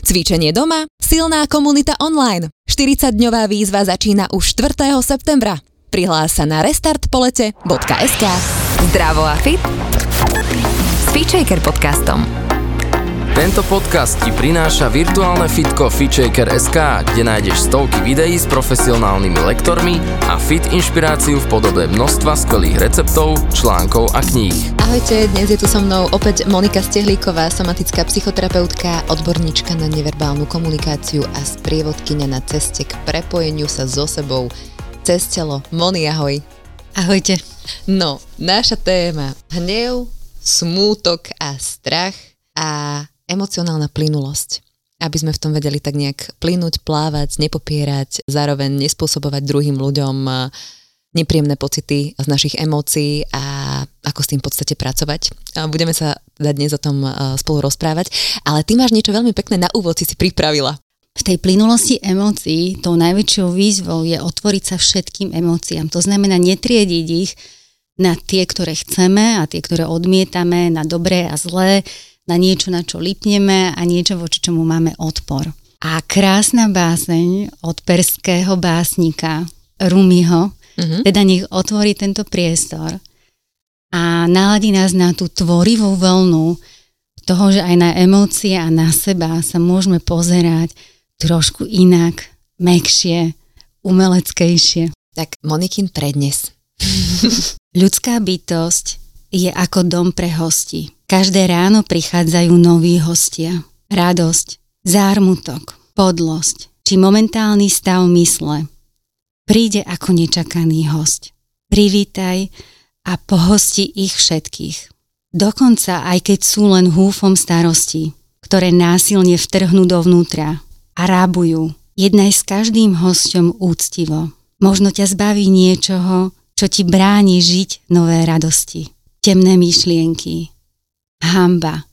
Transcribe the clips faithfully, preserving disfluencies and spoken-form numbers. Cvičenie doma, silná komunita online. štyridsaťdňová výzva začína už štvrtého septembra. Prihlás sa na restart polete bodka es ká. Zdravo a fit s Fitchecker podcastom. Tento podcast ti prináša virtuálne fitko Fitchecker bodka es ká, kde nájdeš stovky videí s profesionálnymi lektormi a fit inšpiráciu v podobe množstva skvelých receptov, článkov a kníh. Ahojte, dnes je tu so mnou opäť Monika Stehlíková, somatická psychoterapeutka, odborníčka na neverbálnu komunikáciu a sprievodkyňa na ceste k prepojeniu sa so sebou cez telo. Moni, ahoj. Ahojte. No, naša téma hnev, smútok a strach a emocionálna plynulosť. Aby sme v tom vedeli tak nejak plynúť, plávať, nepopierať, zároveň nespôsobovať druhým ľuďom nepríjemné pocity z našich emócií a ako s tým v podstate pracovať. Budeme sa dnes o tom spolu rozprávať, ale ty máš niečo veľmi pekné na úvod, si si pripravila. V tej plynulosti emócií tou najväčšou výzvou je otvoriť sa všetkým emóciám. To znamená netriediť ich na tie, ktoré chceme a tie, ktoré odmietame, na dobré a zlé, na niečo, na čo lipneme a niečo, voči čomu máme odpor. A krásna báseň od perského básnika Rumiho, mm-hmm. teda nech otvorí tento priestor a naladí nás na tú tvorivú vlnu toho, že aj na emócie a na seba sa môžeme pozerať trošku inak, mäkšie, umeleckejšie. Tak Monikin prednes. Ľudská bytosť je ako dom pre hostí. Každé ráno prichádzajú noví hostia. Radosť, zármutok, podlosť či momentálny stav mysle. Príde ako nečakaný hosť. Privítaj a pohosti ich všetkých. Dokonca aj keď sú len húfom starostí, ktoré násilne vtrhnú dovnútra a rábujú. Jednaj s každým hosťom úctivo. Možno ťa zbaví niečoho, čo ti bráni žiť nové radosti. Temné myšlienky, hamba,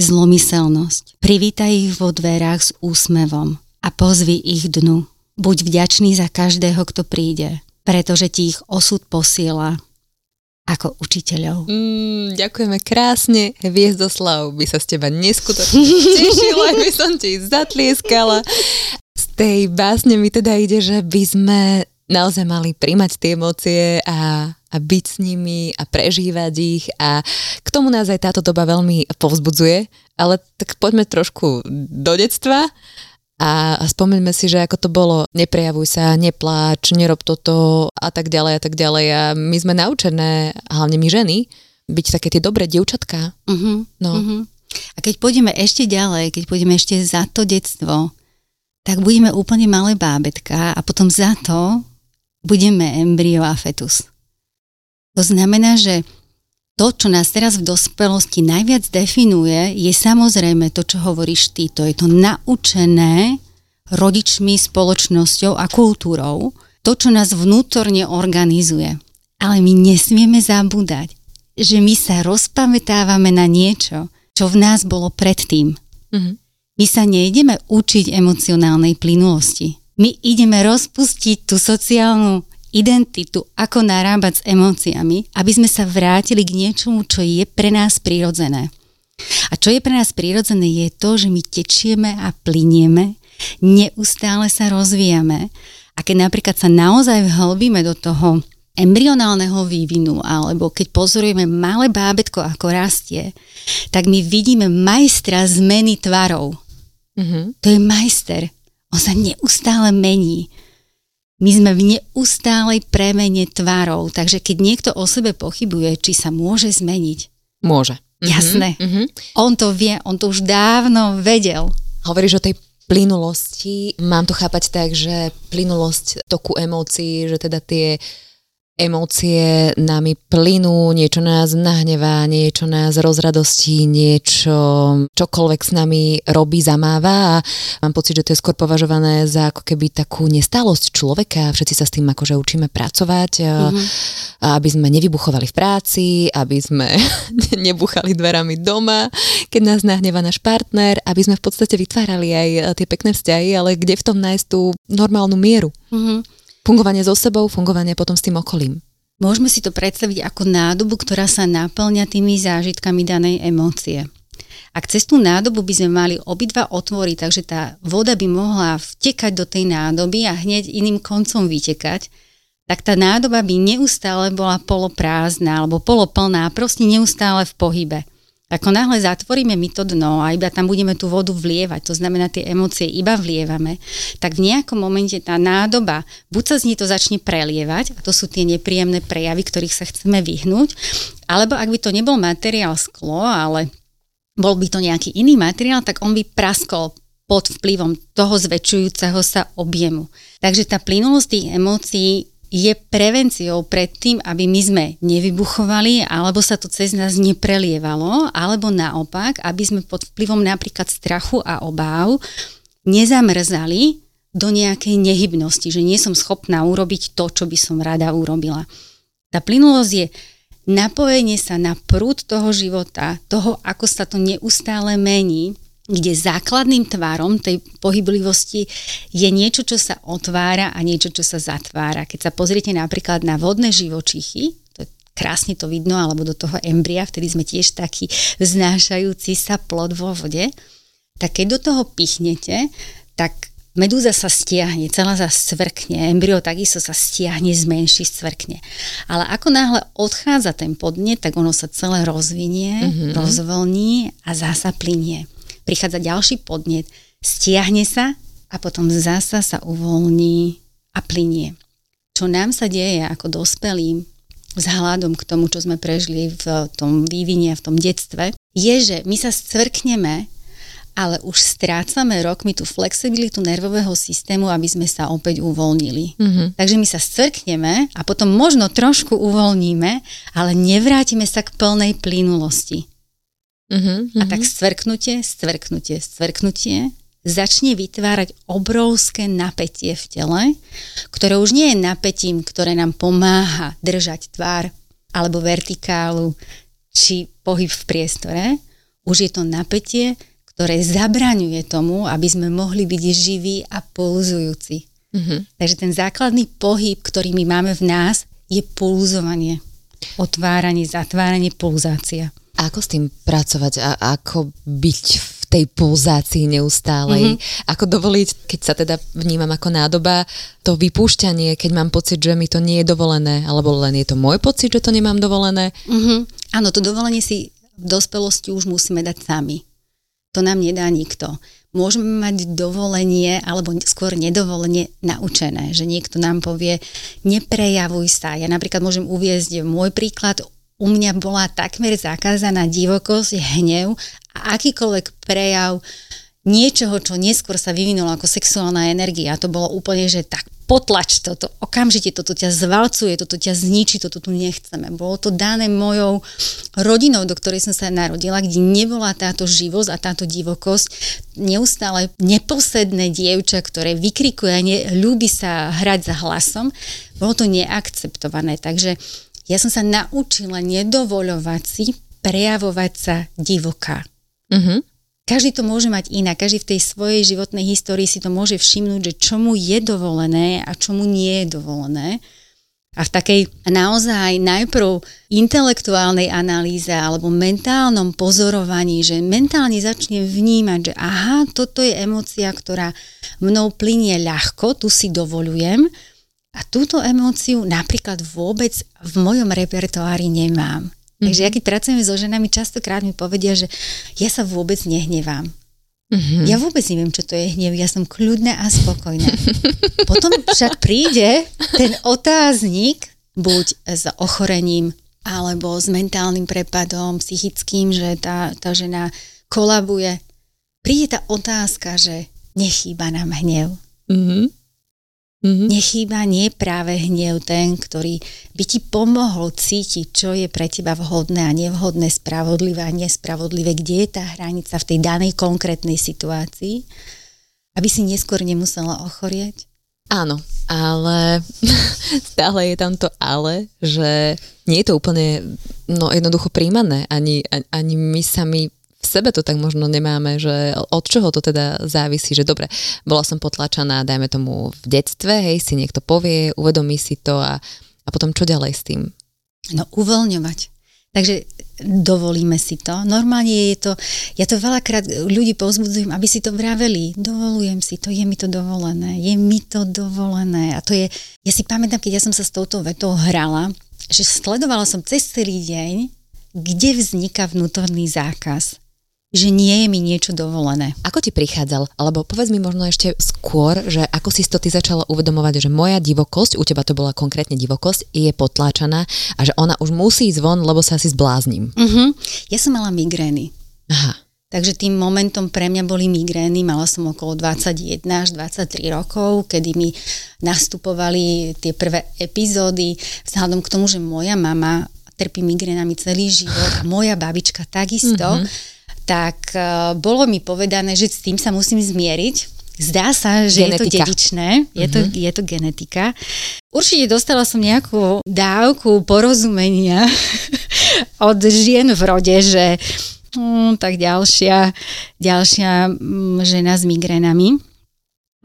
zlomyselnosť. Privítaj ich vo dverách s úsmevom a pozvi ich dnu. Buď vďačný za každého, kto príde, pretože ti ich osud posiela ako učiteľov. Mm, ďakujeme krásne. Hviezdoslav by sa z teba neskutočne tešila, aby som ti zatlieskala. Z tej básne mi teda ide, že by sme naozaj mali príjmať tie emócie a a byť s nimi a prežívať ich a k tomu nás aj táto doba veľmi povzbudzuje, ale tak poďme trošku do detstva a spomeňme si, že ako to bolo, neprejavuj sa, nepláč, nerob toto a tak ďalej a tak ďalej a my sme naučené, hlavne my ženy, byť také tie dobré dievčatká. Uh-huh, no. uh-huh. A keď pôjdeme ešte ďalej, keď pôjdeme ešte za to detstvo, tak budeme úplne malé bábätká a potom za to budeme embryo a fetus. To znamená, že to, čo nás teraz v dospelosti najviac definuje, je samozrejme to, čo hovoríš ty. To je to naučené rodičmi, spoločnosťou a kultúrou. To, čo nás vnútorne organizuje. Ale my nesmieme zabúdať, že my sa rozpamätávame na niečo, čo v nás bolo predtým. Mm-hmm. My sa nejdeme učiť emocionálnej plynulosti. My ideme rozpustiť tú sociálnu identitu, ako narábať s emóciami, aby sme sa vrátili k niečomu, čo je pre nás prirodzené. A čo je pre nás prirodzené, je to, že my tečieme a plynieme, neustále sa rozvíjame a keď napríklad sa naozaj vhlbíme do toho embryonálneho vývinu, alebo keď pozorujeme malé bábätko, ako rastie, tak my vidíme majstra zmeny tvarov. Mm-hmm. To je majster. On sa neustále mení. My sme v neustálej premene tvárov, takže keď niekto o sebe pochybuje, či sa môže zmeniť. Môže. Jasné. Mm-hmm. On to vie, on to už dávno vedel. Hovoríš o tej plynulosti, mám to chápať tak, že plynulosť toku emócií, že teda tie emócie nami plynú, niečo nás nahnevá, niečo nás rozradostí, niečo čokoľvek s nami robí, zamáva a mám pocit, že to je skôr považované za ako keby takú nestálosť človeka. Všetci sa s tým akože učíme pracovať, mm-hmm. aby sme nevybuchovali v práci, aby sme nebuchali dverami doma, keď nás nahnevá náš partner, aby sme v podstate vytvárali aj tie pekné vzťahy, ale kde v tom nájsť tú normálnu mieru. Mm-hmm. Fungovanie so sebou, fungovanie potom s tým okolím. Môžeme si to predstaviť ako nádobu, ktorá sa naplňa tými zážitkami danej emócie. Ak cez tú nádobu by sme mali obidva otvory, takže tá voda by mohla vtekať do tej nádoby a hneď iným koncom vytekať, tak tá nádoba by neustále bola poloprázdna alebo poloplná, proste neustále v pohybe. Ako náhle zatvoríme my to dno a iba tam budeme tú vodu vlievať, to znamená tie emócie iba vlievame, tak v nejakom momente tá nádoba, buď sa z nej to začne prelievať, a to sú tie nepríjemné prejavy, ktorých sa chceme vyhnúť, alebo ak by to nebol materiál sklo, ale bol by to nejaký iný materiál, tak on by praskol pod vplyvom toho zväčšujúceho sa objemu. Takže tá plynulosť tých emócií je prevenciou pred tým, aby my sme nevybuchovali, alebo sa to cez nás neprelievalo, alebo naopak, aby sme pod vplyvom napríklad strachu a obáv nezamrzali do nejakej nehybnosti, že nie som schopná urobiť to, čo by som rada urobila. Tá plynulosť je napojenie sa na prúd toho života, toho, ako sa to neustále mení, kde základným tvarom tej pohyblivosti je niečo, čo sa otvára a niečo, čo sa zatvára. Keď sa pozriete napríklad na vodné živočichy, to je krásne to vidno, alebo do toho embria, vtedy sme tiež taký vznášajúci sa plod vo vode, tak keď do toho pichnete, tak medúza sa stiahne, celá sa svrkne, embryo takisto sa stiahne, zmenší, svrkne. Ale ako náhle odchádza ten podnet, tak ono sa celé rozvinie, mm-hmm. rozvoľní a zasa plynie. Prichádza ďalší podnet, stiahne sa a potom zasa sa uvoľní a plynie. Čo nám sa deje ako dospelým vzhľadom k tomu, čo sme prežili v tom vývine a v tom detstve, je, že my sa scvrkneme, ale už strácame rokmi tú flexibilitu nervového systému, aby sme sa opäť uvoľnili. Mm-hmm. Takže my sa scvrkneme a potom možno trošku uvoľníme, ale nevrátime sa k plnej plynulosti. Uhum, uhum. A tak stvrknutie, stvrknutie, stvrknutie začne vytvárať obrovské napätie v tele, ktoré už nie je napätím, ktoré nám pomáha držať tvár alebo vertikálu či pohyb v priestore. Už je to napätie, ktoré zabraňuje tomu, aby sme mohli byť živí a pulzujúci. Uhum. Takže ten základný pohyb, ktorý my máme v nás, je pulzovanie. Otváranie, zatváranie, pulzácia. Ako s tým pracovať a ako byť v tej pulzácii neustálej? Mm-hmm. Ako dovoliť, keď sa teda vnímam ako nádoba, to vypúšťanie, keď mám pocit, že mi to nie je dovolené, alebo len je to môj pocit, že to nemám dovolené? Mm-hmm. Áno, to dovolenie si v dospelosti už musíme dať sami. To nám nedá nikto. Môžeme mať dovolenie, alebo skôr nedovolenie naučené, že niekto nám povie, neprejavuj sa. Ja napríklad môžem uviesť môj príklad. U mňa bola takmer zakázaná divokosť, hnev a akýkoľvek prejav niečoho, čo neskôr sa vyvinulo ako sexuálna energia. To bolo úplne, že tak potlač toto, okamžite toto ťa zvalcuje, toto ťa zničí, toto tu nechceme. Bolo to dané mojou rodinou, do ktorej som sa narodila, kde nebola táto živosť a táto divokosť. Neustále neposedné dievča, ktoré vykrikuje a ľúbi sa hrať za hlasom. Bolo to neakceptované, takže ja som sa naučila nedovoľovať si, prejavovať sa divoká. Uh-huh. Každý to môže mať inak, každý v tej svojej životnej histórii si to môže všimnúť, že čomu je dovolené a čomu nie je dovolené. A v takej naozaj najprv intelektuálnej analýze alebo mentálnom pozorovaní, že mentálne začnem vnímať, že aha, toto je emócia, ktorá mnou plynie ľahko, tu si dovolujem. A túto emóciu napríklad vôbec v mojom repertoári nemám. Mm-hmm. Takže ja keď pracujem so ženami, častokrát mi povedia, že ja sa vôbec nehnevám. Mm-hmm. Ja vôbec neviem, čo to je hnev, ja som kľudná a spokojná. Potom však príde ten otáznik, buď s ochorením, alebo s mentálnym prepadom, psychickým, že tá, tá žena kolabuje. Príde tá otázka, že nechýba nám hnev. Mhm. Mm-hmm. Nechýba nie práve hnev ten, ktorý by ti pomohol cítiť, čo je pre teba vhodné a nevhodné, spravodlivé a nespravodlivé, kde je tá hranica v tej danej konkrétnej situácii, aby si neskôr nemusela ochorieť. Áno, ale stále je tam to ale, že nie je to úplne no, jednoducho príjmané, ani, ani my sami v sebe to tak možno nemáme, že od čoho to teda závisí, že dobre, bola som potlačaná, dajme tomu v detstve, hej, si niekto povie, uvedomí si to a, a potom čo ďalej s tým? No uvoľňovať. Takže dovolíme si to. Normálne je to, ja to veľakrát ľudí povzbudzujem, aby si to vraveli. Dovolujem si to, je mi to dovolené, je mi to dovolené. A to je, ja si pamätám, keď ja som sa s touto vetou hrala, že sledovala som cez celý deň, kde vzniká vnútorný zákaz. Že nie je mi niečo dovolené. Ako ti prichádzal, alebo povedz mi možno ešte skôr, že ako si to ty začala uvedomovať, že moja divokosť, u teba to bola konkrétne divokosť, je potláčaná a že ona už musí ísť von, lebo sa asi zblázním. Uh-huh. Ja som mala migrény. Aha. Takže tým momentom pre mňa boli migrény, mala som okolo dvadsaťjeden až dvadsaťtri rokov, kedy mi nastupovali tie prvé epizódy, vzhľadom k tomu, že moja mama trpí migrénami celý život a moja babička takisto, uh-huh. tak bolo mi povedané, že s tým sa musím zmieriť. Zdá sa, že genetika. Je to dedičné, je, uh-huh. to, je to genetika. Určite dostala som nejakú dávku porozumenia od žien v rode, že hm, tak ďalšia, ďalšia žena s migrénami.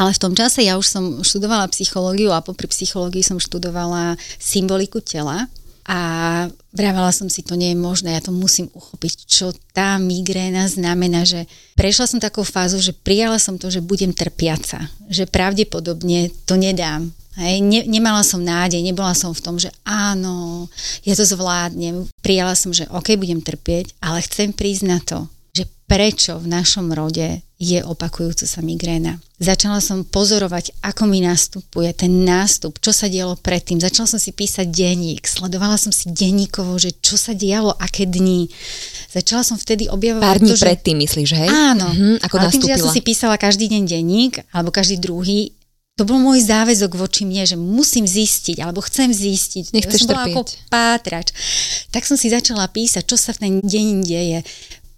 Ale v tom čase ja už som študovala psychológiu a popri psychológii som študovala symboliku tela. A vravala som si, to nie je možné, ja to musím uchopiť, čo tá migréna znamená, že prešla som takou fázu, že prijala som to, že budem trpiaca, že pravdepodobne to nedám. Hej, ne, nemala som nádej, nebola som v tom, že áno, ja to zvládnem. Prijala som, že ok, budem trpieť, ale chcem prísť na to, že prečo v našom rode je opakujúca sa migréna. Začala som pozorovať, ako mi nastupuje ten nástup, čo sa dialo predtým. Začala som si písať denník, sledovala som si denníkovo, že čo sa dialo, aké dni. Začala som vtedy objavovať... Pár dní to, že... predtým, myslíš, hej? Áno. Uh-huh, ako ale nastúpila. Tým, že ja som si písala každý deň denník, alebo každý druhý, to bol môj záväzok voči mne, že musím zistiť, alebo chcem zistiť. Nechceš trpieť. Ja som bola ako pátrač. Tak som si začala písať, čo sa v ten deň deje.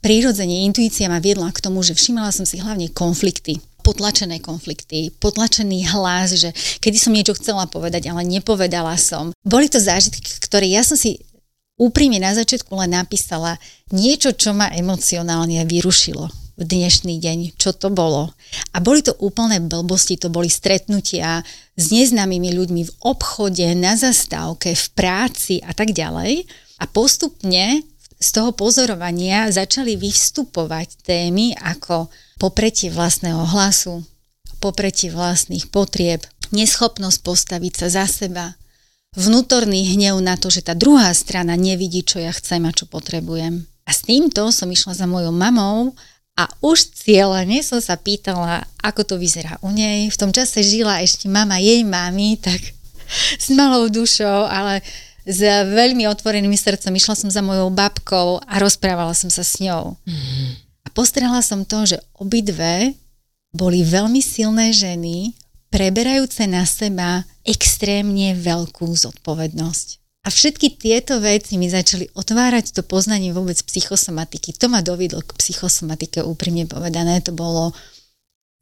Prirodzene intuícia ma viedla k tomu, že všimala som si hlavne konflikty, potlačené konflikty, potlačený hlas, že kedy som niečo chcela povedať, ale nepovedala som. Boli to zážitky, ktoré ja som si úprimne na začiatku len napísala niečo, čo ma emocionálne vyrušilo v dnešný deň, čo to bolo. A boli to úplné blbosti, to boli stretnutia s neznámymi ľuďmi v obchode, na zastávke, v práci a tak ďalej. A postupne z toho pozorovania začali vyvstupovať témy ako popretie vlastného hlasu, popretie vlastných potrieb, neschopnosť postaviť sa za seba, vnútorný hnev na to, že tá druhá strana nevidí, čo ja chcem a čo potrebujem. A s týmto som išla za mojou mamou a už cieľene som sa pýtala, ako to vyzerá u nej. V tom čase žila ešte mama jej mami, tak s malou dušou, ale... S veľmi otvoreným srdcom išla som za mojou babkou a rozprávala som sa s ňou. Mm. A postrehla som to, že obidve boli veľmi silné ženy, preberajúce na seba extrémne veľkú zodpovednosť. A všetky tieto veci mi začali otvárať to poznanie vôbec psychosomatiky. To ma dovedlo k psychosomatike, úprimne povedané. To bolo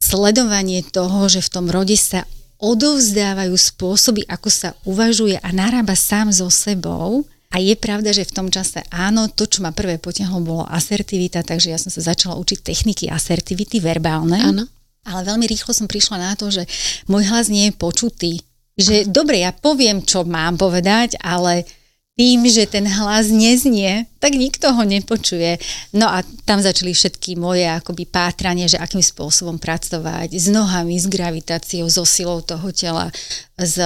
sledovanie toho, že v tom rode sa odovzdávajú spôsoby, ako sa uvažuje a narába sám so sebou. A je pravda, že v tom čase áno, to, čo ma prvé potiahlo, bolo asertivita, takže ja som sa začala učiť techniky asertivity, verbálne. Áno. Ale veľmi rýchlo som prišla na to, že môj hlas nie je počutý. Že dobre, ja poviem, čo mám povedať, ale tým, že ten hlas neznie, tak nikto ho nepočuje. No a tam začali všetky moje akoby pátranie, že akým spôsobom pracovať s nohami, s gravitáciou, so silou toho tela, s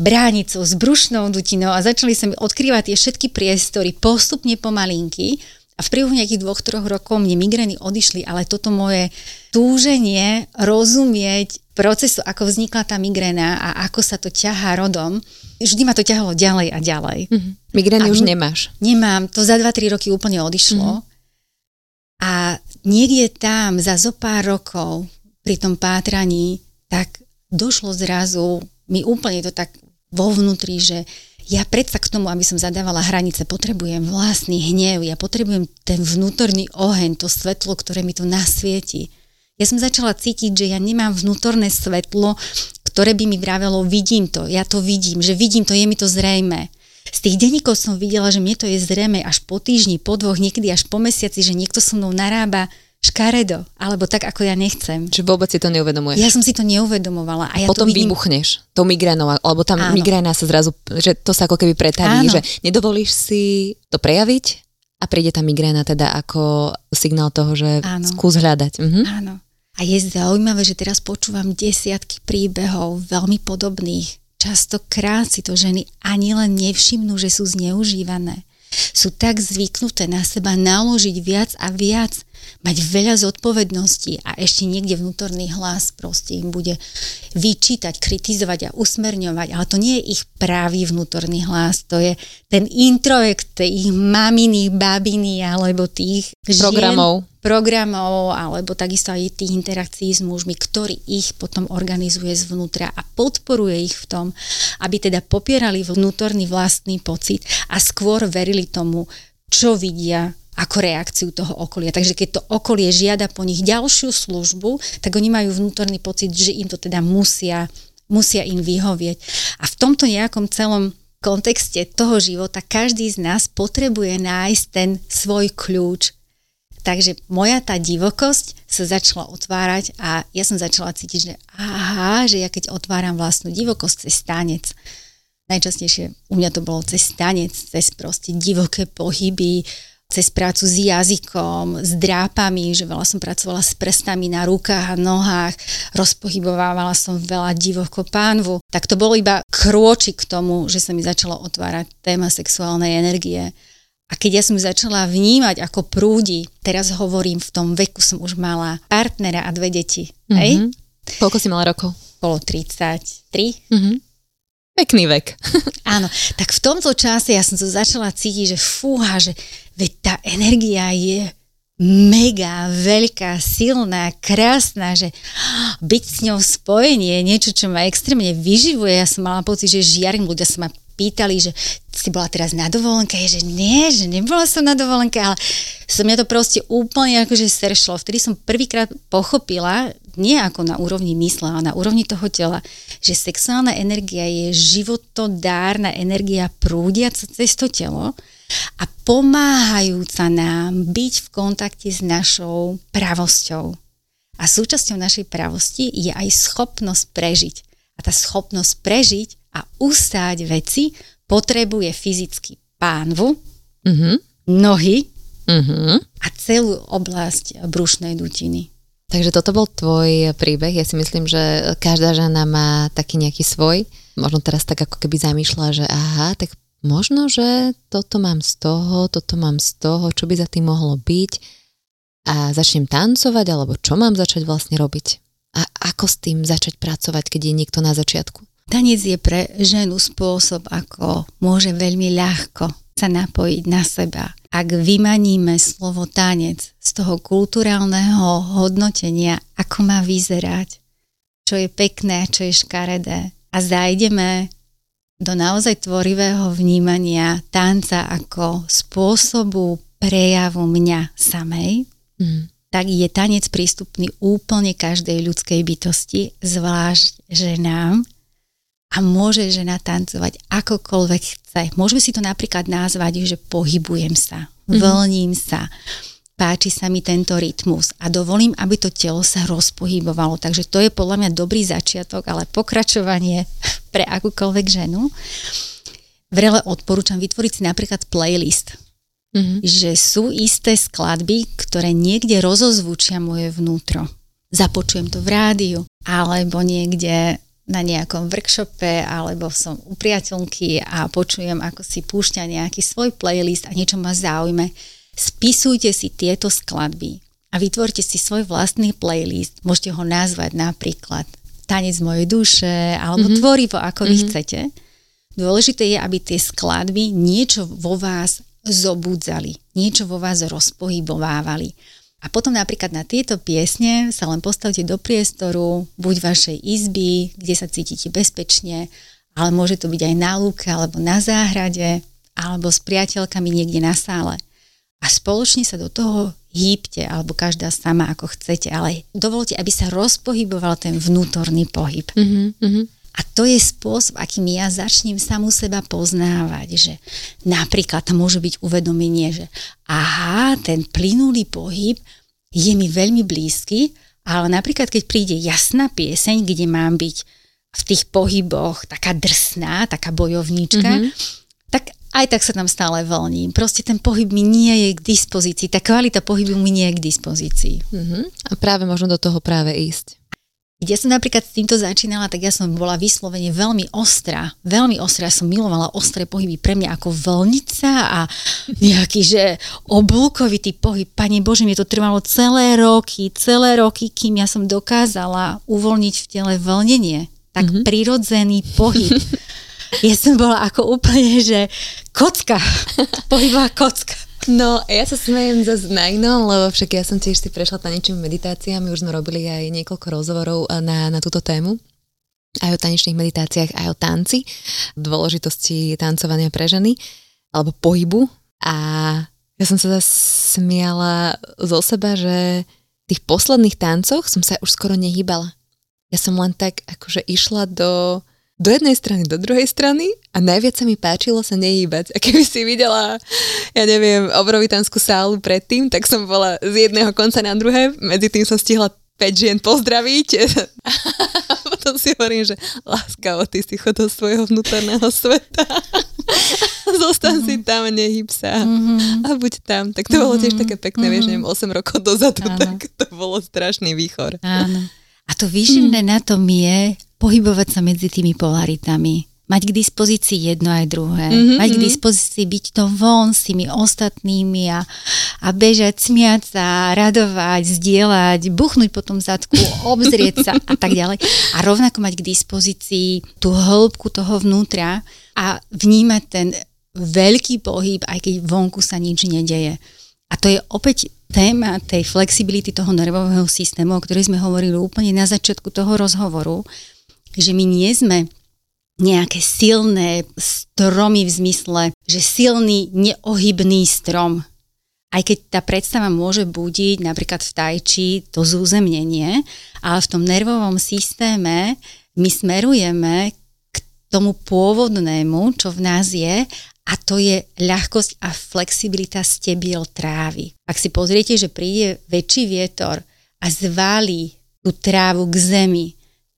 bránicou, s brušnou dutinou a začali sa mi odkrývať tie všetky priestory postupne pomalinky a v priebehu nejakých dvoch, troch rokov mne migrény odišli, ale toto moje túženie rozumieť procesu, ako vznikla tá migréna a ako sa to ťahá rodom, vždy ma to ťahalo ďalej a ďalej. Mm-hmm. Migrény už nemáš. Nemám, to za dva tri roky úplne odišlo. Mm-hmm. A niekde tam za zo pár rokov pri tom pátraní, tak došlo zrazu, mi úplne to tak vo vnútri, že ja predsa k tomu, aby som zadávala hranice, potrebujem vlastný hnev, ja potrebujem ten vnútorný oheň, to svetlo, ktoré mi to nasvieti. Ja som začala cítiť, že ja nemám vnútorné svetlo, ktoré by mi vravelo, vidím to, ja to vidím, že vidím to, je mi to zrejmé. Z tých denníkov som videla, že mne to je zrejmé až po týždni, po dvoch, niekedy až po mesiaci, že niekto so mnou narába škaredo, alebo tak, ako ja nechcem. Čiže vôbec si to neuvedomuješ. Ja som si to neuvedomovala. A ja potom to vidím... vybuchneš to migrénou, alebo tam migréna sa zrazu, že to sa ako keby pretáví, že nedovolíš si to prejaviť, A príde tá migréna teda ako signál toho, že áno. skús hľadať. Mhm. Áno. A je zaujímavé, že teraz počúvam desiatky príbehov veľmi podobných. Častokrát si to ženy ani len nevšimnú, že sú zneužívané. Sú tak zvyknuté na seba naložiť viac a viac, mať veľa zodpovedností a ešte niekde vnútorný hlas proste im bude vyčítať, kritizovať a usmerňovať. Ale to nie je ich právý vnútorný hlas, to je ten introjekt ich maminy, babiny alebo tých programov. Žien, programov alebo takisto aj tých interakcií s mužmi, ktorý ich potom organizuje zvnútra a podporuje ich v tom, aby teda popierali vnútorný vlastný pocit a skôr verili tomu, čo vidia ako reakciu toho okolia. Takže keď to okolie žiada po nich ďalšiu službu, tak oni majú vnútorný pocit, že im to teda musia, musia im vyhovieť. A v tomto nejakom celom kontexte toho života každý z nás potrebuje nájsť ten svoj kľúč. Takže moja tá divokosť sa začala otvárať a ja som začala cítiť, že aha, že ja keď otváram vlastnú divokosť cez tanec, najčastejšie u mňa to bolo cez tanec, cez proste divoké pohyby, cez prácu s jazykom, s drápami, že veľa som pracovala s prstami na rukách a nohách, rozpohybovávala som veľa divokú pánvu. Tak to bolo iba krôčik k tomu, že sa mi začala otvárať téma sexuálnej energie. A keď ja som začala vnímať, ako prúdi, teraz hovorím, v tom veku som už mala partnera a dve deti. Mm-hmm. Hej? Koľko si mala rokov? Bolo tridsaťtri. Mhm. Pekný vek. Áno, tak v tomto čase ja som to začala cítiť, že fúha, že veď tá energia je mega veľká, silná, krásna, že byť s ňou spojenie je niečo, čo ma extrémne vyživuje. Ja som mala pocit, že žiarím, ľudia sa ma pýtali, že si bola teraz na dovolenke, že nie, že nebola som na dovolenke, ale som mňa to proste úplne akože sršlo. Vtedy som prvýkrát pochopila, nie ako na úrovni mysle, ale na úrovni toho tela, že sexuálna energia je životodárna energia prúdiaca cez to telo a pomáhajúca nám byť v kontakte s našou pravosťou. A súčasťou našej pravosti je aj schopnosť prežiť. A tá schopnosť prežiť a ustáť veci potrebuje fyzicky pánvu, uh-huh. nohy uh-huh. a celú oblasť brušnej dutiny. Takže toto bol tvoj príbeh. Ja si myslím, že každá žena má taký nejaký svoj. Možno teraz tak ako keby zamýšľa, že aha, tak možno, že toto mám z toho, toto mám z toho, čo by za tým mohlo byť a začnem tancovať, alebo čo mám začať vlastne robiť. A ako s tým začať pracovať, keď je niekto na začiatku? Tanec je pre ženu spôsob, ako môže veľmi ľahko sa napojiť na seba. Ak vymaníme slovo tanec z toho kulturálneho hodnotenia, ako má vyzerať, čo je pekné, čo je škaredé. A zájdeme do naozaj tvorivého vnímania tanca ako spôsobu prejavu mňa samej, mm. tak je tanec prístupný úplne každej ľudskej bytosti, zvlášť ženám. A môže žena tancovať akokoľvek chce. Môžeme si to napríklad nazvať, že pohybujem sa, mm-hmm. vlním sa, páči sa mi tento rytmus a dovolím, aby to telo sa rozpohybovalo. Takže to je podľa mňa dobrý začiatok, ale pokračovanie pre akúkoľvek ženu. Vrele odporúčam vytvoriť si napríklad playlist. Mm-hmm. Že sú isté skladby, ktoré niekde rozozvučia moje vnútro. Započujem to v rádiu, alebo niekde na nejakom workshope, alebo som u priateľky a počujem, ako si púšťa nejaký svoj playlist a niečo ma zaujme. Spisujte si tieto skladby a vytvorte si svoj vlastný playlist. Môžete ho nazvať napríklad Tanec mojej duše, alebo mm-hmm. tvorivo, ako mm-hmm. vy chcete. Dôležité je, aby tie skladby niečo vo vás zobudzali, niečo vo vás rozpohybovávali. A potom napríklad na tieto piesne sa len postavte do priestoru, buď vašej izby, kde sa cítite bezpečne, ale môže to byť aj na lúke, alebo na záhrade, alebo s priateľkami niekde na sále. A spoločne sa do toho hýbte, alebo každá sama ako chcete, ale dovolte, aby sa rozpohyboval ten vnútorný pohyb. Mm-hmm, mm-hmm. A to je spôsob, akým ja začnem samú seba poznávať, že napríklad tam môže byť uvedomenie, že aha, ten plynulý pohyb je mi veľmi blízky, ale napríklad keď príde jasná pieseň, kde mám byť v tých pohyboch taká drsná, taká bojovníčka, mm-hmm. tak aj tak sa tam stále vlním. Proste ten pohyb mi nie je k dispozícii. Tá kvalita pohybu mi nie je k dispozícii. Uh-huh. A práve možno do toho práve ísť. Kde som napríklad s týmto začínala, tak ja som bola vyslovene veľmi ostrá. Veľmi ostrá. Ja som milovala ostré pohyby. Pre mňa ako vlnica a nejaký, že oblúkovitý pohyb. Pane Bože, mne to trvalo celé roky, celé roky, kým ja som dokázala uvoľniť v tele vlnenie. Tak mm-hmm. prirodzený pohyb. Ja som bola ako úplne, že kocka. Pohybová kocka. No, ja sa smejem zase na inom, lebo však ja som tiež si prešla tanečnými meditáciami, už sme robili aj niekoľko rozhovorov na, na túto tému, aj o tanečných meditáciách, aj o tanci, dôležitosti tancovania pre ženy, alebo pohybu. A ja som sa zase smiala zo seba, že v tých posledných tancoch som sa už skoro nehýbala. Ja som len tak akože išla do... do jednej strany, do druhej strany a najviac sa mi páčilo sa nehýbať. A keby si videla, ja neviem, obrovitanskú sálu predtým, tak som bola z jedného konca na druhé, medzi tým som stihla päť žien pozdraviť a potom si hovorím, že láskavo, ty si chod do svojho vnútorného sveta. Zostan mm-hmm. si tam, nehyb sa mm-hmm. a buď tam. Tak to mm-hmm. bolo tiež také pekné, mm-hmm. vieš, neviem, osem rokov dozadu, áno. Tak to bolo strašný výchor. Áno. A to výživné mm. na tom je pohybovať sa medzi tými polaritami. Mať k dispozícii jedno aj druhé. Mm-hmm. Mať k dispozícii byť to von s tými ostatnými a, a bežať, smiať sa, radovať, zdieľať, buchnúť potom zadku, obzrieť sa a tak ďalej. A rovnako mať k dispozícii tú hĺbku toho vnútra a vnímať ten veľký pohyb, aj keď vonku sa nič nedeje. A to je opäť téma tej flexibility toho nervového systému, o ktorej sme hovorili úplne na začiatku toho rozhovoru, že my nie sme nejaké silné stromy v zmysle, že silný, neohybný strom. Aj keď tá predstava môže budiť napríklad v tai chi to zúzemnenie, ale v tom nervovom systéme my smerujeme k tomu pôvodnému, čo v nás je, a to je ľahkosť a flexibilita stebiel trávy. Ak si pozriete, že príde väčší vietor a zvalí tú trávu k zemi,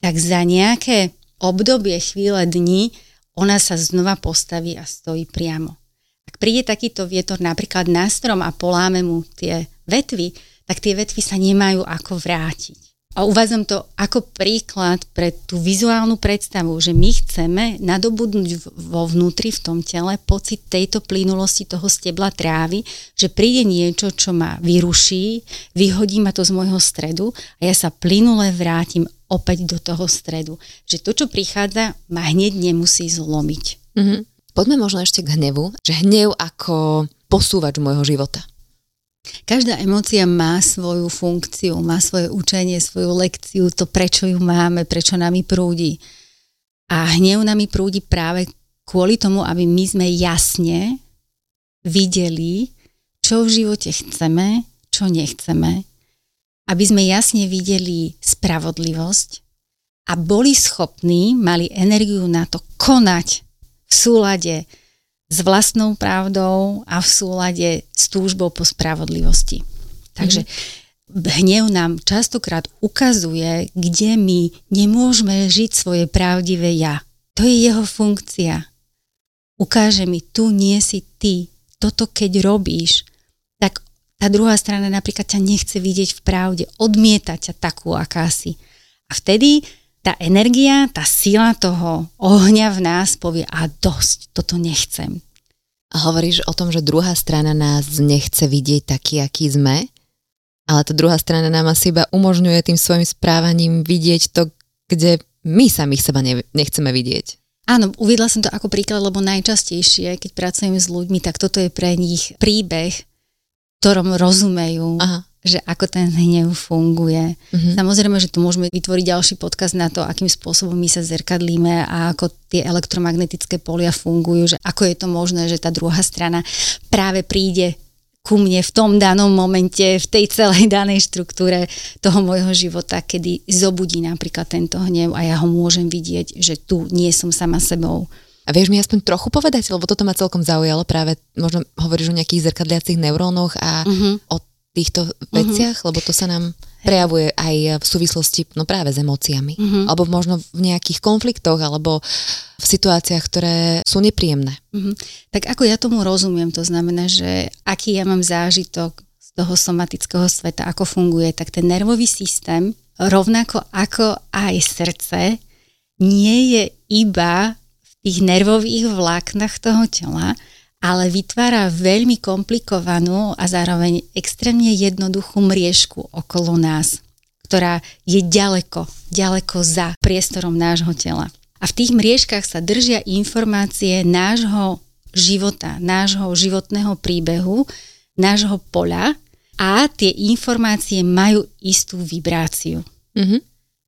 tak za nejaké obdobie, chvíle, dní, ona sa znova postaví a stojí priamo. Ak príde takýto vietor napríklad na strom a poláme mu tie vetvy, tak tie vetvy sa nemajú ako vrátiť. A uvádzam to ako príklad pre tú vizuálnu predstavu, že my chceme nadobudnúť vo vnútri, v tom tele, pocit tejto plynulosti toho stebla trávy, že príde niečo, čo ma vyruší, vyhodí ma to z môjho stredu a ja sa plynule vrátim opäť do toho stredu. Že to, čo prichádza, ma hneď nemusí zlomiť. Mm-hmm. Poďme možno ešte k hnevu, že hnev ako posúvač môjho života. Každá emócia má svoju funkciu, má svoje učenie, svoju lekciu, to prečo ju máme, prečo nami prúdi. A hnev nami prúdi práve kvôli tomu, aby my sme jasne videli, čo v živote chceme, čo nechceme. Aby sme jasne videli spravodlivosť a boli schopní, mali energiu na to konať v súlade s vlastnou pravdou a v súlade s túžbou po spravodlivosti. Takže hnev nám častokrát ukazuje, kde my nemôžeme žiť svoje pravdivé ja. To je jeho funkcia. Ukáže mi, tu nie si ty. Toto keď robíš, tak tá druhá strana napríklad ťa nechce vidieť v pravde, odmieta ťa takú, aká si. A vtedy tá energia, tá sila toho ohňa v nás povie a dosť, toto nechcem. A hovoríš o tom, že druhá strana nás nechce vidieť taký, aký sme, ale tá druhá strana nám asi iba umožňuje tým svojim správaním vidieť to, kde my samých seba nechceme vidieť. Áno, uviedla som to ako príklad, lebo najčastejšie, keď pracujem s ľuďmi, tak toto je pre nich príbeh, ktorom rozumejú, aha, že ako ten hnev funguje. Uh-huh. Samozrejme, že tu môžeme vytvoriť ďalší podcast na to, akým spôsobom my sa zrkadlíme a ako tie elektromagnetické polia fungujú, že ako je to možné, že tá druhá strana práve príde ku mne v tom danom momente, v tej celej danej štruktúre toho môjho života, kedy zobudí napríklad tento hnev a ja ho môžem vidieť, že tu nie som sama sebou. A vieš mi aspoň trochu povedať, lebo toto ma celkom zaujalo, práve možno hovoríš o nejakých zrkadliacich neurónoch a uh-huh. o týchto veciach, uh-huh. lebo to sa nám... prejavuje aj v súvislosti no práve s emóciami. Mm-hmm. Alebo možno v nejakých konfliktoch, alebo v situáciách, ktoré sú nepríjemné. Mm-hmm. Tak ako ja tomu rozumiem, to znamená, že aký ja mám zážitok z toho somatického sveta, ako funguje, tak ten nervový systém, rovnako ako aj srdce, nie je iba v tých nervových vláknach toho tela, ale vytvára veľmi komplikovanú a zároveň extrémne jednoduchú mriežku okolo nás, ktorá je ďaleko, ďaleko za priestorom nášho tela. A v tých mriežkach sa držia informácie nášho života, nášho životného príbehu, nášho pola a tie informácie majú istú vibráciu. Mhm.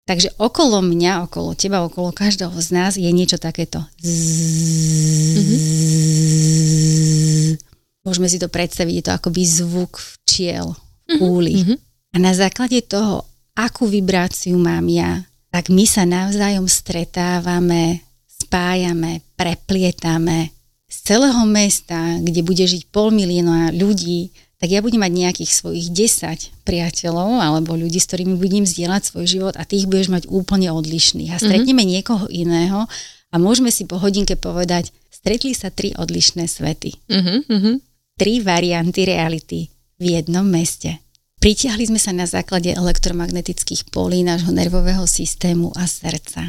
Takže okolo mňa, okolo teba, okolo každého z nás je niečo takéto. Mm-hmm. Môžeme si to predstaviť, je to akoby zvuk včiel, kúly. Mm-hmm. A na základe toho, akú vibráciu mám ja, tak my sa navzájom stretávame, spájame, preplietame. Z celého mesta, kde bude žiť pol milióna ľudí, tak ja budem mať nejakých svojich desať priateľov alebo ľudí, s ktorými budem zdieľať svoj život a tých budeš mať úplne odlišných. A stretneme mm-hmm. niekoho iného a môžeme si po hodinke povedať, stretli sa tri odlišné svety. Mm-hmm. Tri varianty reality v jednom meste. Pritiahli sme sa na základe elektromagnetických polí nášho nervového systému a srdca.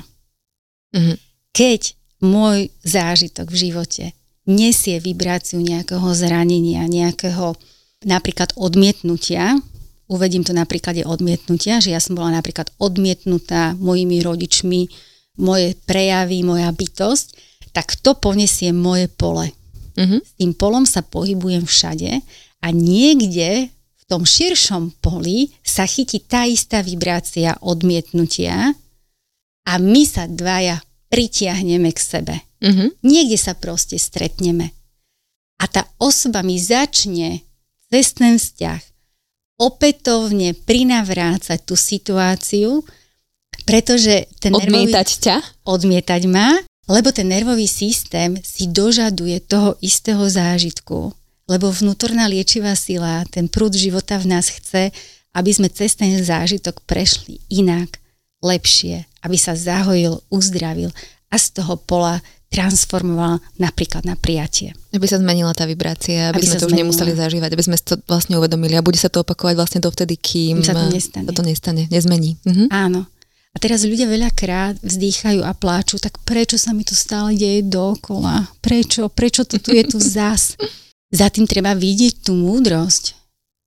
Mm-hmm. Keď môj zážitok v živote nesie vibráciu nejakého zranenia, nejakého napríklad odmietnutia, uvedím to na príklade odmietnutia, že ja som bola napríklad odmietnutá mojimi rodičmi, moje prejavy, moja bytosť, tak to poniesie moje pole. Mm-hmm. S tým polom sa pohybujem všade a niekde v tom širšom poli sa chytí tá istá vibrácia odmietnutia a my sa dvaja pritiahneme k sebe. Mm-hmm. Niekde sa proste stretneme. A tá osoba mi začne cez ten vzťah opätovne prinavrácať tú situáciu, pretože ten nervový... Odmietať ťa? Odmietať ma, lebo ten nervový systém si dožaduje toho istého zážitku, lebo vnútorná liečivá sila, ten prúd života v nás chce, aby sme cez ten zážitok prešli inak, lepšie, aby sa zahojil, uzdravil a z toho pola transformoval napríklad na prijatie. Aby sa zmenila tá vibrácia, aby, aby sme to už zmenila. Nemuseli zažívať, aby sme to vlastne uvedomili a bude sa to opakovať vlastne dovtedy, kým sa to nestane. Sa to nestane, nezmení. Mhm. Áno. A teraz ľudia veľakrát vzdýchajú a pláču, tak prečo sa mi to stále deje dookola? Prečo? Prečo to tu je tu zas? Za tým treba vidieť tú múdrosť,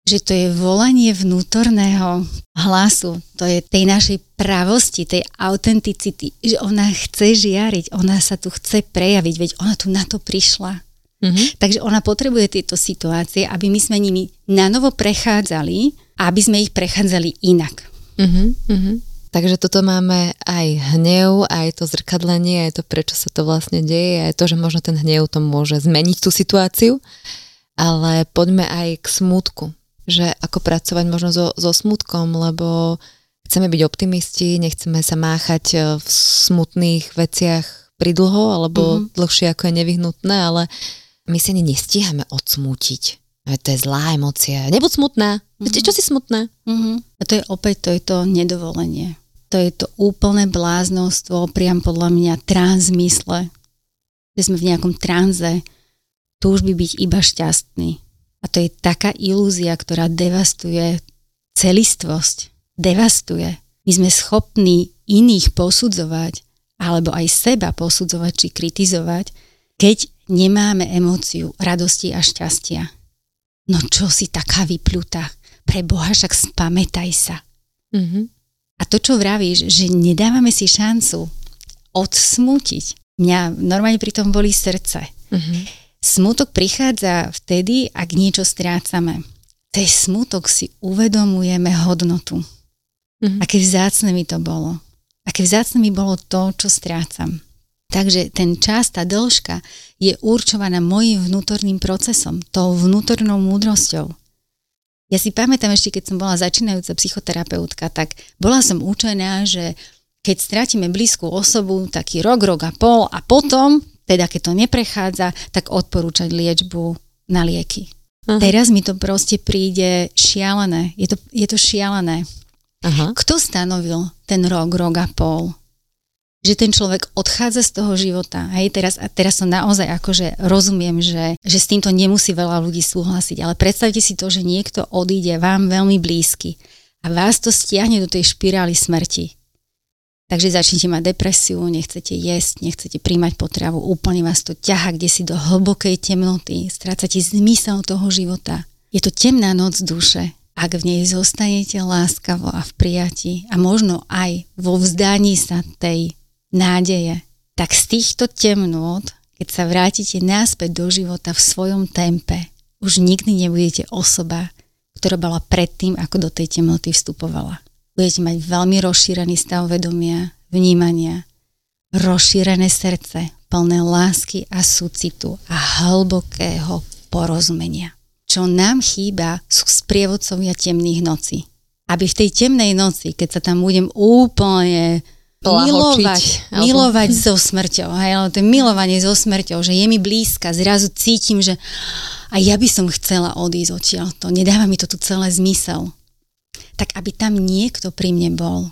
že to je volanie vnútorného hlasu, to je tej našej pravosti, tej autenticity, že ona chce žiariť, ona sa tu chce prejaviť, veď ona tu na to prišla. Mm-hmm. Takže ona potrebuje tieto situácie, aby my sme nimi nanovo prechádzali a aby sme ich prechádzali inak. Mm-hmm, mm-hmm. Takže toto máme aj hnev, aj to zrkadlenie, aj to, prečo sa to vlastne deje, aj to, že možno ten hnev to môže zmeniť tú situáciu, ale poďme aj k smútku. Že ako pracovať možno so, so smutkom, lebo chceme byť optimisti, nechceme sa máchať v smutných veciach pridlho, alebo mm-hmm. dlhšie ako je nevyhnutné, ale my sa ani nestíhame odsmútiť. To je zlá emócia. Nebuď smutná. Mm-hmm. Čo si smutná? Mm-hmm. A to je opäť to, je to nedovolenie. To je to úplné bláznostvo, priam podľa mňa transmysle. Že sme v nejakom tranze. Túžby byť iba šťastný. A to je taká ilúzia, ktorá devastuje celistvosť. Devastuje. My sme schopní iných posudzovať, alebo aj seba posudzovať či kritizovať, keď nemáme emóciu radosti a šťastia. No čo si taká vyplutá? Pre Boha však spamätaj sa. Mm-hmm. A to, čo vravíš, že nedávame si šancu odsmútiť. Mňa normálne pri tom bolí srdce. Mhm. Smútok prichádza vtedy, ak niečo strácame. Ten smútok si uvedomujeme hodnotu. Mm-hmm. Aké vzácne mi to bolo. Aké vzácne mi bolo to, čo strácam. Takže ten čas, tá dĺžka je určovaná mojím vnútorným procesom, tou vnútornou múdrosťou. Ja si pamätám ešte, keď som bola začínajúca psychoterapeutka, tak bola som učená, že keď strátime blízku osobu, taký rok, rok a pol a potom... teda keď to neprechádza, tak odporúčať liečbu na lieky. Aha. Teraz mi to proste príde šialené. Je to, je to šialené. Aha. Kto stanovil ten rok, rok a pol? Že ten človek odchádza z toho života. Hej, teraz, a teraz som naozaj akože rozumiem, že, že s týmto nemusí veľa ľudí súhlasiť, ale predstavte si to, že niekto odíde vám veľmi blízky a vás to stiahne do tej špirály smrti. Takže začnete mať depresiu, nechcete jesť, nechcete príjmať potravu, úplne vás to ťaha kde si do hlbokej temnoty, strácate zmysel toho života. Je to temná noc duše, ak v nej zostanete láskavo a v prijatí a možno aj vo vzdaní sa tej nádeje. Tak z týchto temnôt, keď sa vrátite naspäť do života v svojom tempe, už nikdy nebudete osoba, ktorá bola predtým, ako do tej temnoty vstupovala. Budete mať veľmi rozšírený stav vedomia, vnímania, rozšírené srdce, plné lásky a súcitu a hlbokého porozumenia. Čo nám chýba, sú sprievodcovia temných nocí. Aby v tej temnej noci, keď sa tam budem úplne Plahočiť, milovať, alebo... milovať so smrťou, hej, ale to je milovanie so smrťou, že je mi blízka, zrazu cítim, že a ja by som chcela odísť odtiaľto, nedáva mi to tu celé zmysel. Tak aby tam niekto pri mne bol.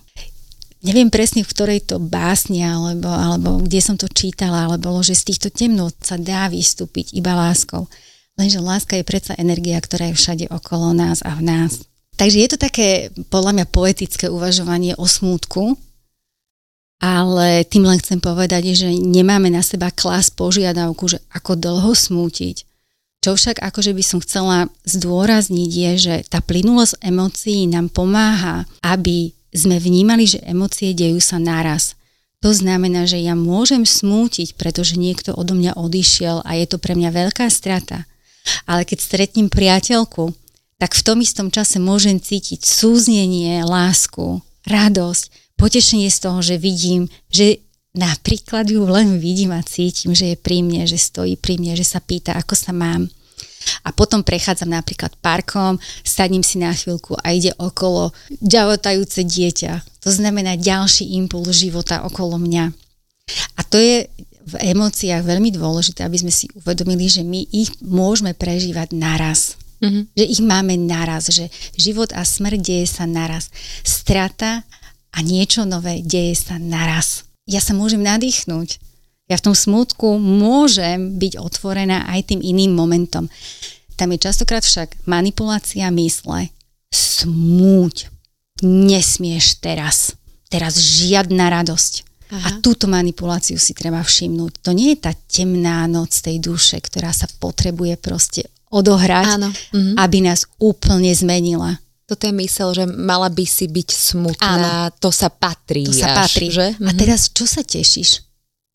Neviem presne, v ktorej to básni, alebo, alebo kde som to čítala, ale bolo, že z týchto temnôt sa dá vystúpiť iba láskou. Lenže láska je predsa energia, ktorá je všade okolo nás a v nás. Takže je to také, podľa mňa, poetické uvažovanie o smútku, ale tým len chcem povedať, že nemáme na seba klásť požiadavku, že ako dlho smútiť. Čo však akože by som chcela zdôrazniť je, že tá plynulosť emócií nám pomáha, aby sme vnímali, že emócie dejú sa naraz. To znamená, že ja môžem smútiť, pretože niekto odo mňa odišiel a je to pre mňa veľká strata. Ale keď stretnem priateľku, tak v tom istom čase môžem cítiť súznenie, lásku, radosť, potešenie z toho, že vidím, že napríklad ju len vidím a cítim, že je pri mne, že stojí pri mne, že sa pýta, ako sa mám. A potom prechádzam napríklad parkom, sadnem si na chvíľku a ide okolo ďavotajúce dieťa. To znamená ďalší impuls života okolo mňa. A to je v emóciách veľmi dôležité, aby sme si uvedomili, že my ich môžeme prežívať naraz. Mm-hmm. Že ich máme naraz, že život a smrť deje sa naraz. Strata a niečo nové deje sa naraz. Ja sa môžem nadýchnúť. Ja v tom smútku môžem byť otvorená aj tým iným momentom. Tam je častokrát však manipulácia mysle. Smúť. Nesmieš teraz. Teraz žiadna radosť. Aha. A túto manipuláciu si treba všimnúť. To nie je tá temná noc tej duše, ktorá sa potrebuje proste odohrať, mhm. aby nás úplne zmenila. Toto je myseľ, že mala by si byť smutná, áno, to sa patrí. To sa až, patrí. Že? A teraz čo sa tešíš?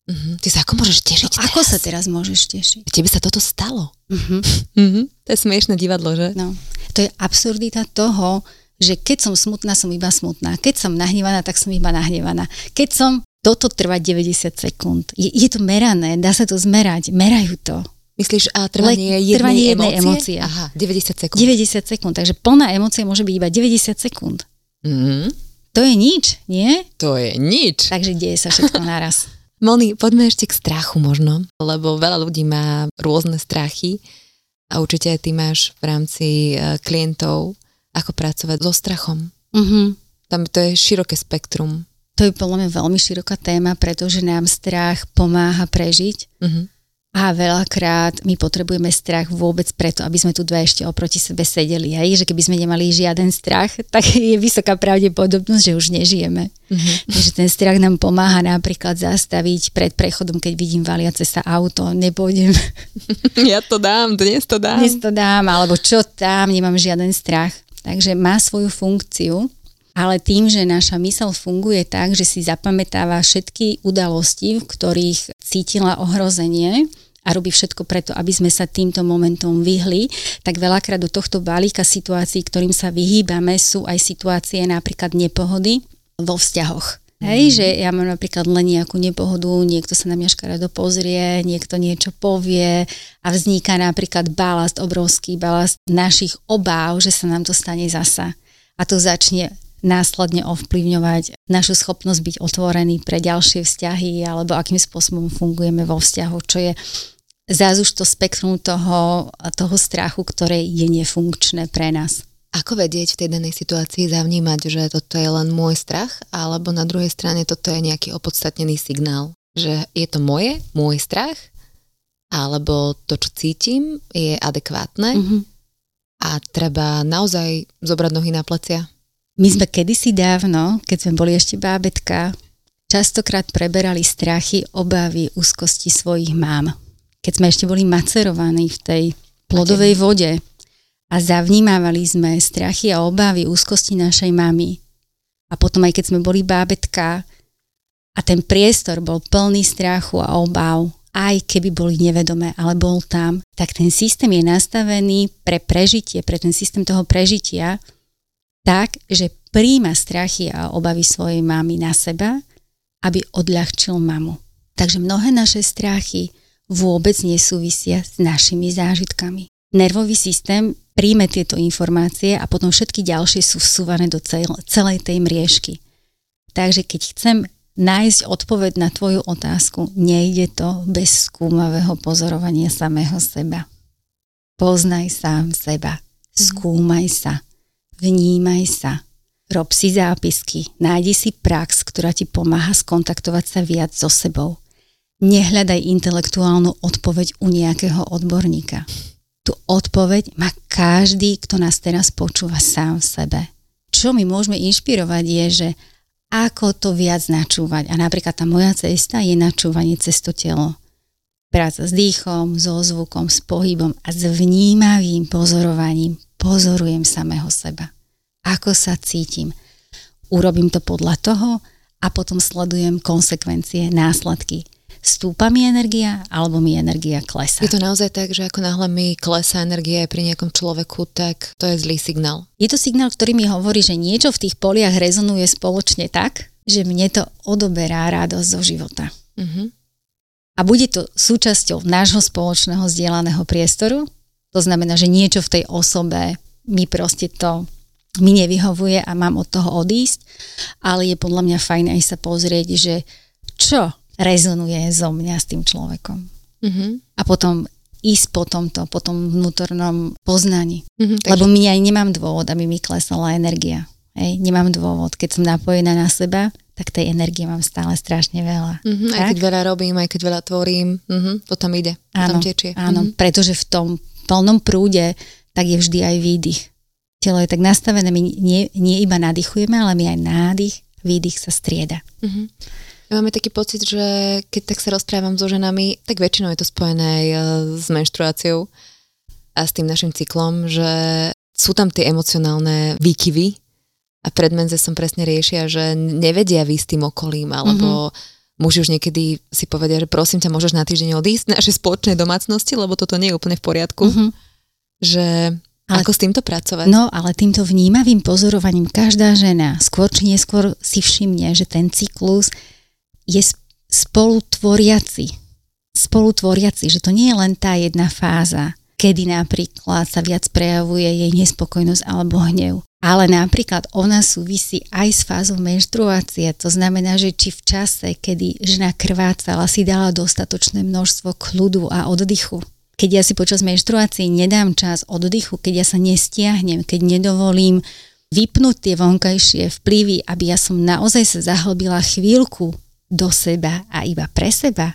Uh-huh. Ty sa ako môžeš tešiť no, teraz? Ako sa teraz môžeš tešiť? A tebe sa toto stalo. Uh-huh. Uh-huh. To je smiešné divadlo, že? No. To je absurdita toho, že keď som smutná, som iba smutná. Keď som nahnevaná, tak som iba nahnevaná. Keď som, toto trvá deväťdesiat sekúnd. Je, je to merané, dá sa to zmerať. Merajú to. Myslíš, a trvanie jednej, trvanie jednej emócie? emócie? Aha, deväťdesiat sekúnd. deväťdesiat sekúnd, takže plná emócia môže byť iba deväťdesiat sekúnd. Mm-hmm. To je nič, nie? To je nič. Takže deje sa všetko naraz. Moni, poďme ešte k strachu možno, lebo veľa ľudí má rôzne strachy a určite aj ty máš v rámci klientov, ako pracovať so strachom. Mm-hmm. Tam to je široké spektrum. To je podľa mňa veľmi široká téma, pretože nám strach pomáha prežiť. Mhm. A veľakrát my potrebujeme strach vôbec preto, aby sme tu dva ešte oproti sebe sedeli. Hej? Že keby sme nemali žiaden strach, tak je vysoká pravdepodobnosť, že už nežijeme. Mm-hmm. Takže ten strach nám pomáha napríklad zastaviť pred prechodom, keď vidím valiace sa auto, nepôjdem. Ja to dám, dnes to dám. Dnes to dám, alebo čo tam, nemám žiaden strach. Takže má svoju funkciu, ale tým, že naša myseľ funguje tak, že si zapamätáva všetky udalosti, v ktorých cítila ohrozenie, a robí všetko preto, aby sme sa týmto momentom vyhli, tak veľakrát do tohto balíka situácií, ktorým sa vyhýbame, sú aj situácie napríklad nepôhody vo vzťahoch. Hej, že ja mám napríklad len nejakú nepohodu, niekto sa na mňa škaredo pozrie, niekto niečo povie a vzniká napríklad balast, obrovský balast našich obáv, že sa nám to stane zasa. A to začne následne ovplyvňovať našu schopnosť byť otvorený pre ďalšie vzťahy alebo akým spôsobom fungujeme vo vzťahu, čo je zás už to spektrum toho, toho strachu, ktoré je nefunkčné pre nás. Ako vedieť v tej danej situácii zavnímať, že toto je len môj strach, alebo na druhej strane toto je nejaký opodstatnený signál, že je to moje, môj strach, alebo to, čo cítim, je adekvátne mm-hmm. a treba naozaj zobrať nohy na plecia. My sme kedysi dávno, keď sme boli ešte bábetka, častokrát preberali strachy, obavy, úzkosti svojich mám. Keď sme ešte boli macerovaní v tej plodovej vode, a zavnímávali sme strachy a obavy, úzkosti našej mamy. A potom aj keď sme boli bábetka a ten priestor bol plný strachu a obav, aj keby boli nevedomé, ale bol tam, tak ten systém je nastavený pre prežitie, pre ten systém toho prežitia tak, že prijíma strachy a obavy svojej mamy na seba, aby odľahčil mamu. Takže mnohé naše strachy vôbec nesúvisia s našimi zážitkami. Nervový systém príjme tieto informácie a potom všetky ďalšie sú vsúvané do celej tej mriežky. Takže keď chcem nájsť odpoveď na tvoju otázku, nejde to bez skúmavého pozorovania samého seba. Poznaj sám seba, skúmaj sa, vnímaj sa, rob si zápisky, nájdi si prax, ktorá ti pomáha skontaktovať sa viac so sebou. Nehľadaj intelektuálnu odpoveď u nejakého odborníka. Tu odpoveď má každý, kto nás teraz počúva sám v sebe. Čo my môžeme inšpirovať je, že ako to viac načúvať. A napríklad tá moja cesta je načúvanie cez to telo. Práca s dýchom, so zvukom, s pohybom a s vnímavým pozorovaním pozorujem samého seba. Ako sa cítim. Urobím to podľa toho a potom sledujem konsekvencie, následky. Stúpa mi energia, alebo mi energia klesá. Je to naozaj tak, že ako náhle mi klesá energia pri nejakom človeku, tak to je zlý signál. Je to signál, ktorý mi hovorí, že niečo v tých poliach rezonuje spoločne tak, že mne to odoberá radosť zo života. Uh-huh. A bude to súčasťou nášho spoločného zdieľaného priestoru. To znamená, že niečo v tej osobe mi proste to mi nevyhovuje a mám od toho odísť. Ale je podľa mňa fajn aj sa pozrieť, že čo rezonuje zo mňa s tým človekom. Mm-hmm. A potom ísť po tomto, po tom vnútornom poznaní. Mm-hmm, Lebo takže... my aj nemám dôvod, aby mi klesala energia. Hej? Nemám dôvod. Keď som napojená na seba, tak tej energie mám stále strašne veľa. Mm-hmm, aj keď veľa robím, aj keď veľa tvorím, mm-hmm, to tam ide, to áno, tam tečie. Áno, mm-hmm. Pretože v tom plnom prúde tak je vždy aj výdych. Telo je tak nastavené, my nie, nie iba nadýchujeme, ale my aj nádych, výdych sa strieda. Mm-hmm. Máme taký pocit, že keď tak sa rozprávam so ženami, tak väčšinou je to spojené aj s menštruáciou a s tým našim cyklom, že sú tam tie emocionálne výkyvy a predmenze som presne riešia, že nevedia vy s tým okolím, alebo mm-hmm. muži už niekedy si povedia, že prosím ťa, môžeš na týždeň odísť z našej spoločnej domácnosti, lebo toto nie je úplne v poriadku. Mm-hmm. Že ale, ako s týmto pracovať? No, ale týmto vnímavým pozorovaním každá žena skôr či neskôr si všimne, že ten cyklus je spolutvoriaci. Spolutvoriaci, že to nie je len tá jedna fáza, kedy napríklad sa viac prejavuje jej nespokojnosť alebo hnev. Ale napríklad ona súvisí aj s fázou menštruácie. To znamená, že či v čase, kedy žena krvácala, si dala dostatočné množstvo kľudu a oddychu. Keď ja si počas menštruácie nedám čas oddychu, keď ja sa nestiahnem, keď nedovolím vypnúť tie vonkajšie vplyvy, aby ja som naozaj sa zahlbila chvíľku do seba a iba pre seba,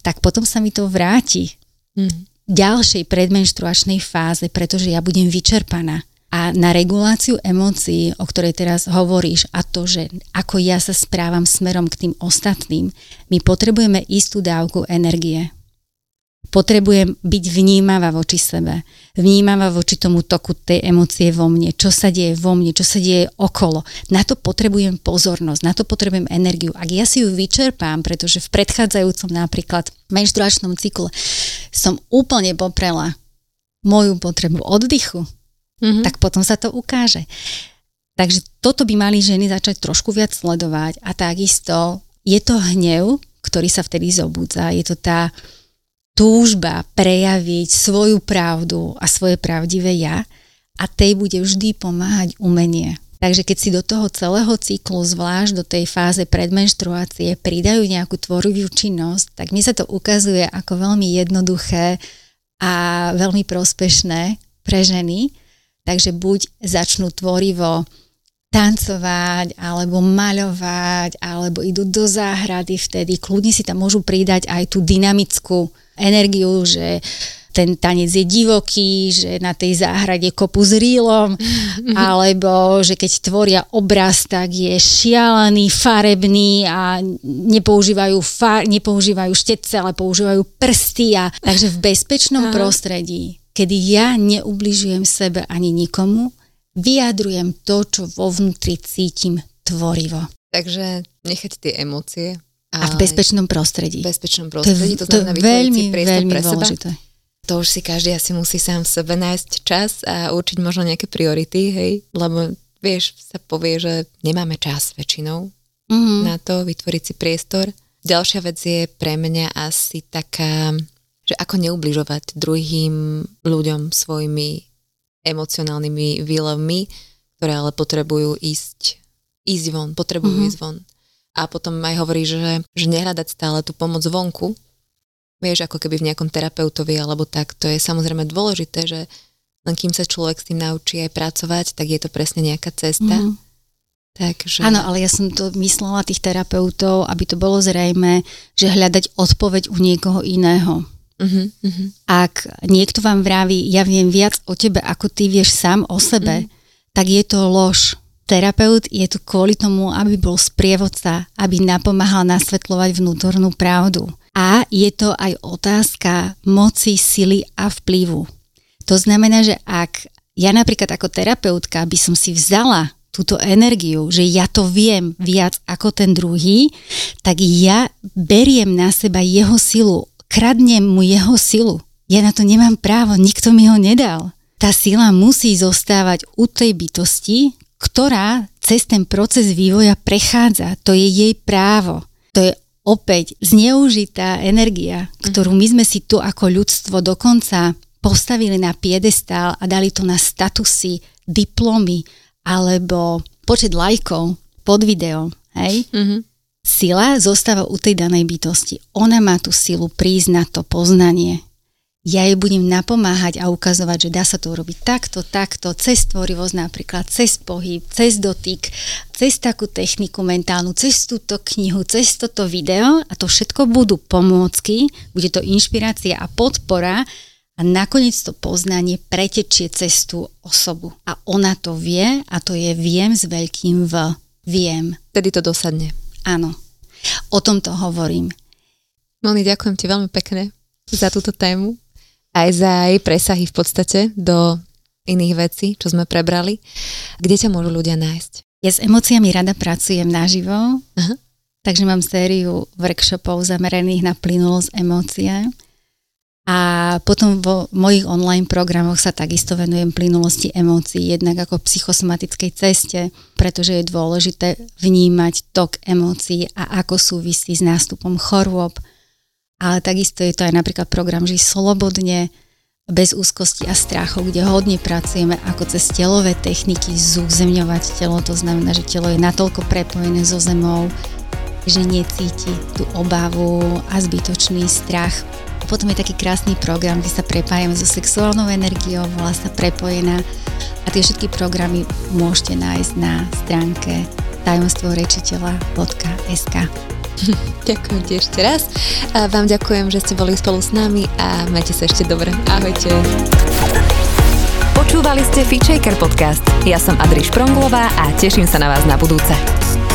tak potom sa mi to vráti v mm. ďalšej predmenštruačnej fáze, pretože ja budem vyčerpaná. A na reguláciu emócií, o ktorej teraz hovoríš, a to, že ako ja sa správam smerom k tým ostatným, my potrebujeme istú dávku energie. Potrebujem byť vnímavá voči sebe, vnímavá voči tomu toku tej emócie vo mne, čo sa deje vo mne, čo sa deje okolo. Na to potrebujem pozornosť, na to potrebujem energiu. Ak ja si ju vyčerpám, pretože v predchádzajúcom napríklad menštruačnom cykle som úplne poprela moju potrebu oddychu, mm-hmm. tak potom sa to ukáže. Takže toto by mali ženy začať trošku viac sledovať a takisto je to hnev, ktorý sa vtedy zobudza, je to tá túžba prejaviť svoju pravdu a svoje pravdivé ja a tej bude vždy pomáhať umenie. Takže keď si do toho celého cyklu, zvlášť do tej fáze predmenštruácie, pridajú nejakú tvorivú činnosť, tak mi sa to ukazuje ako veľmi jednoduché a veľmi prospešné pre ženy, Takže buď začnú tvorivo tancovať, alebo maľovať, alebo idú do záhrady vtedy. Kľudne si tam môžu pridať aj tú dynamickú energiu, že ten tanec je divoký, že na tej záhrade kopu s rýlom, alebo že keď tvoria obraz, tak je šialený, farebný a nepoužívajú, far, nepoužívajú štetce, ale používajú prsty. A, takže v bezpečnom Aha. prostredí, kedy ja neubližujem sebe ani nikomu, vyjadrujem to, čo vo vnútri cítim tvorivo. Takže nechať tie emócie. A v bezpečnom prostredí. V bezpečnom prostredí, to, to znamená vytvoriť si priestor pre seba. Dôležité. To už si každý asi musí sám v sebe nájsť čas a určiť možno nejaké priority, hej? Lebo vieš, sa povie, že nemáme čas väčšinou mm-hmm. na to vytvoriť si priestor. Ďalšia vec je pre mňa asi taká, že ako neubližovať druhým ľuďom svojimi emocionálnymi výlevmi, ktoré ale potrebujú ísť, ísť von, potrebujú mm-hmm. ísť von. A potom aj hovorí, že, že nehľadať stále tú pomoc vonku, vieš, ako keby v nejakom terapeutovi alebo tak, to je samozrejme dôležité, že len kým sa človek s tým naučí aj pracovať, tak je to presne nejaká cesta. Mm-hmm. Takže... Áno, ale ja som to myslela tých terapeutov, aby to bolo zrejmé, že hľadať odpoveď u niekoho iného. Uh-huh, uh-huh. Ak niekto vám vraví, ja viem viac o tebe, ako ty vieš sám o sebe, uh-huh. tak je to lož. Terapeut je tu kvôli tomu, aby bol sprievodca, aby napomáhal nasvetľovať vnútornú pravdu. A je to aj otázka moci, sily a vplyvu. To znamená, že ak ja napríklad ako terapeutka by som si vzala túto energiu, že ja to viem viac ako ten druhý, tak ja beriem na seba jeho silu, kradnem mu jeho silu. Ja na to nemám právo, nikto mi ho nedal. Tá sila musí zostávať u tej bytosti, ktorá cez ten proces vývoja prechádza. To je jej právo. To je opäť zneužitá energia, ktorú my sme si tu ako ľudstvo dokonca postavili na piedestál a dali to na statusy, diplomy alebo počet lajkov pod videom. Hej? Mhm. Sila zostáva u tej danej bytosti. Ona má tú silu prísť na to poznanie. Ja jej budem napomáhať a ukazovať, že dá sa to urobiť takto, takto, cez tvorivosť napríklad, cez pohyb, cez dotyk, cez takú techniku mentálnu, cez túto knihu, cez toto video a to všetko budú pomôcky, bude to inšpirácia a podpora a nakoniec to poznanie pretečie cez tú osobu. A ona to vie a to je viem s veľkým V. Viem. Tedy to dosadne. Áno, o tom to hovorím. Moni, ďakujem ti veľmi pekne za túto tému, aj za jej presahy v podstate do iných vecí, čo sme prebrali. Kde ťa môžu ľudia nájsť? Ja s emóciami rada pracujem naživo, Aha. takže mám sériu workshopov zameraných na plynulosť emócie a potom vo mojich online programoch sa takisto venujem plynulosti emócií, jednak ako psychosomatickej ceste, pretože je dôležité vnímať tok emócií a ako súvisí s nástupom chorôb. Ale takisto je to aj napríklad program Žiť slobodne, bez úzkosti a strachu, kde hodne pracujeme ako cez telové techniky zúzemňovať telo, to znamená, že telo je natoľko prepojené so zemou, že necíti tú obavu a zbytočný strach. Potom je taký krásny program, kde sa prepájame so sexuálnou energiou, volá sa Prepojená a tie všetky programy môžete nájsť na stránke tajomstvo rečiteľa bodka es ká. Ďakujem ti ešte raz. A vám ďakujem, že ste boli spolu s nami a majte sa ešte dobre. Ahojte. Počúvali ste FitShaker podcast. Ja som Adri Špronglová a teším sa na vás na budúce.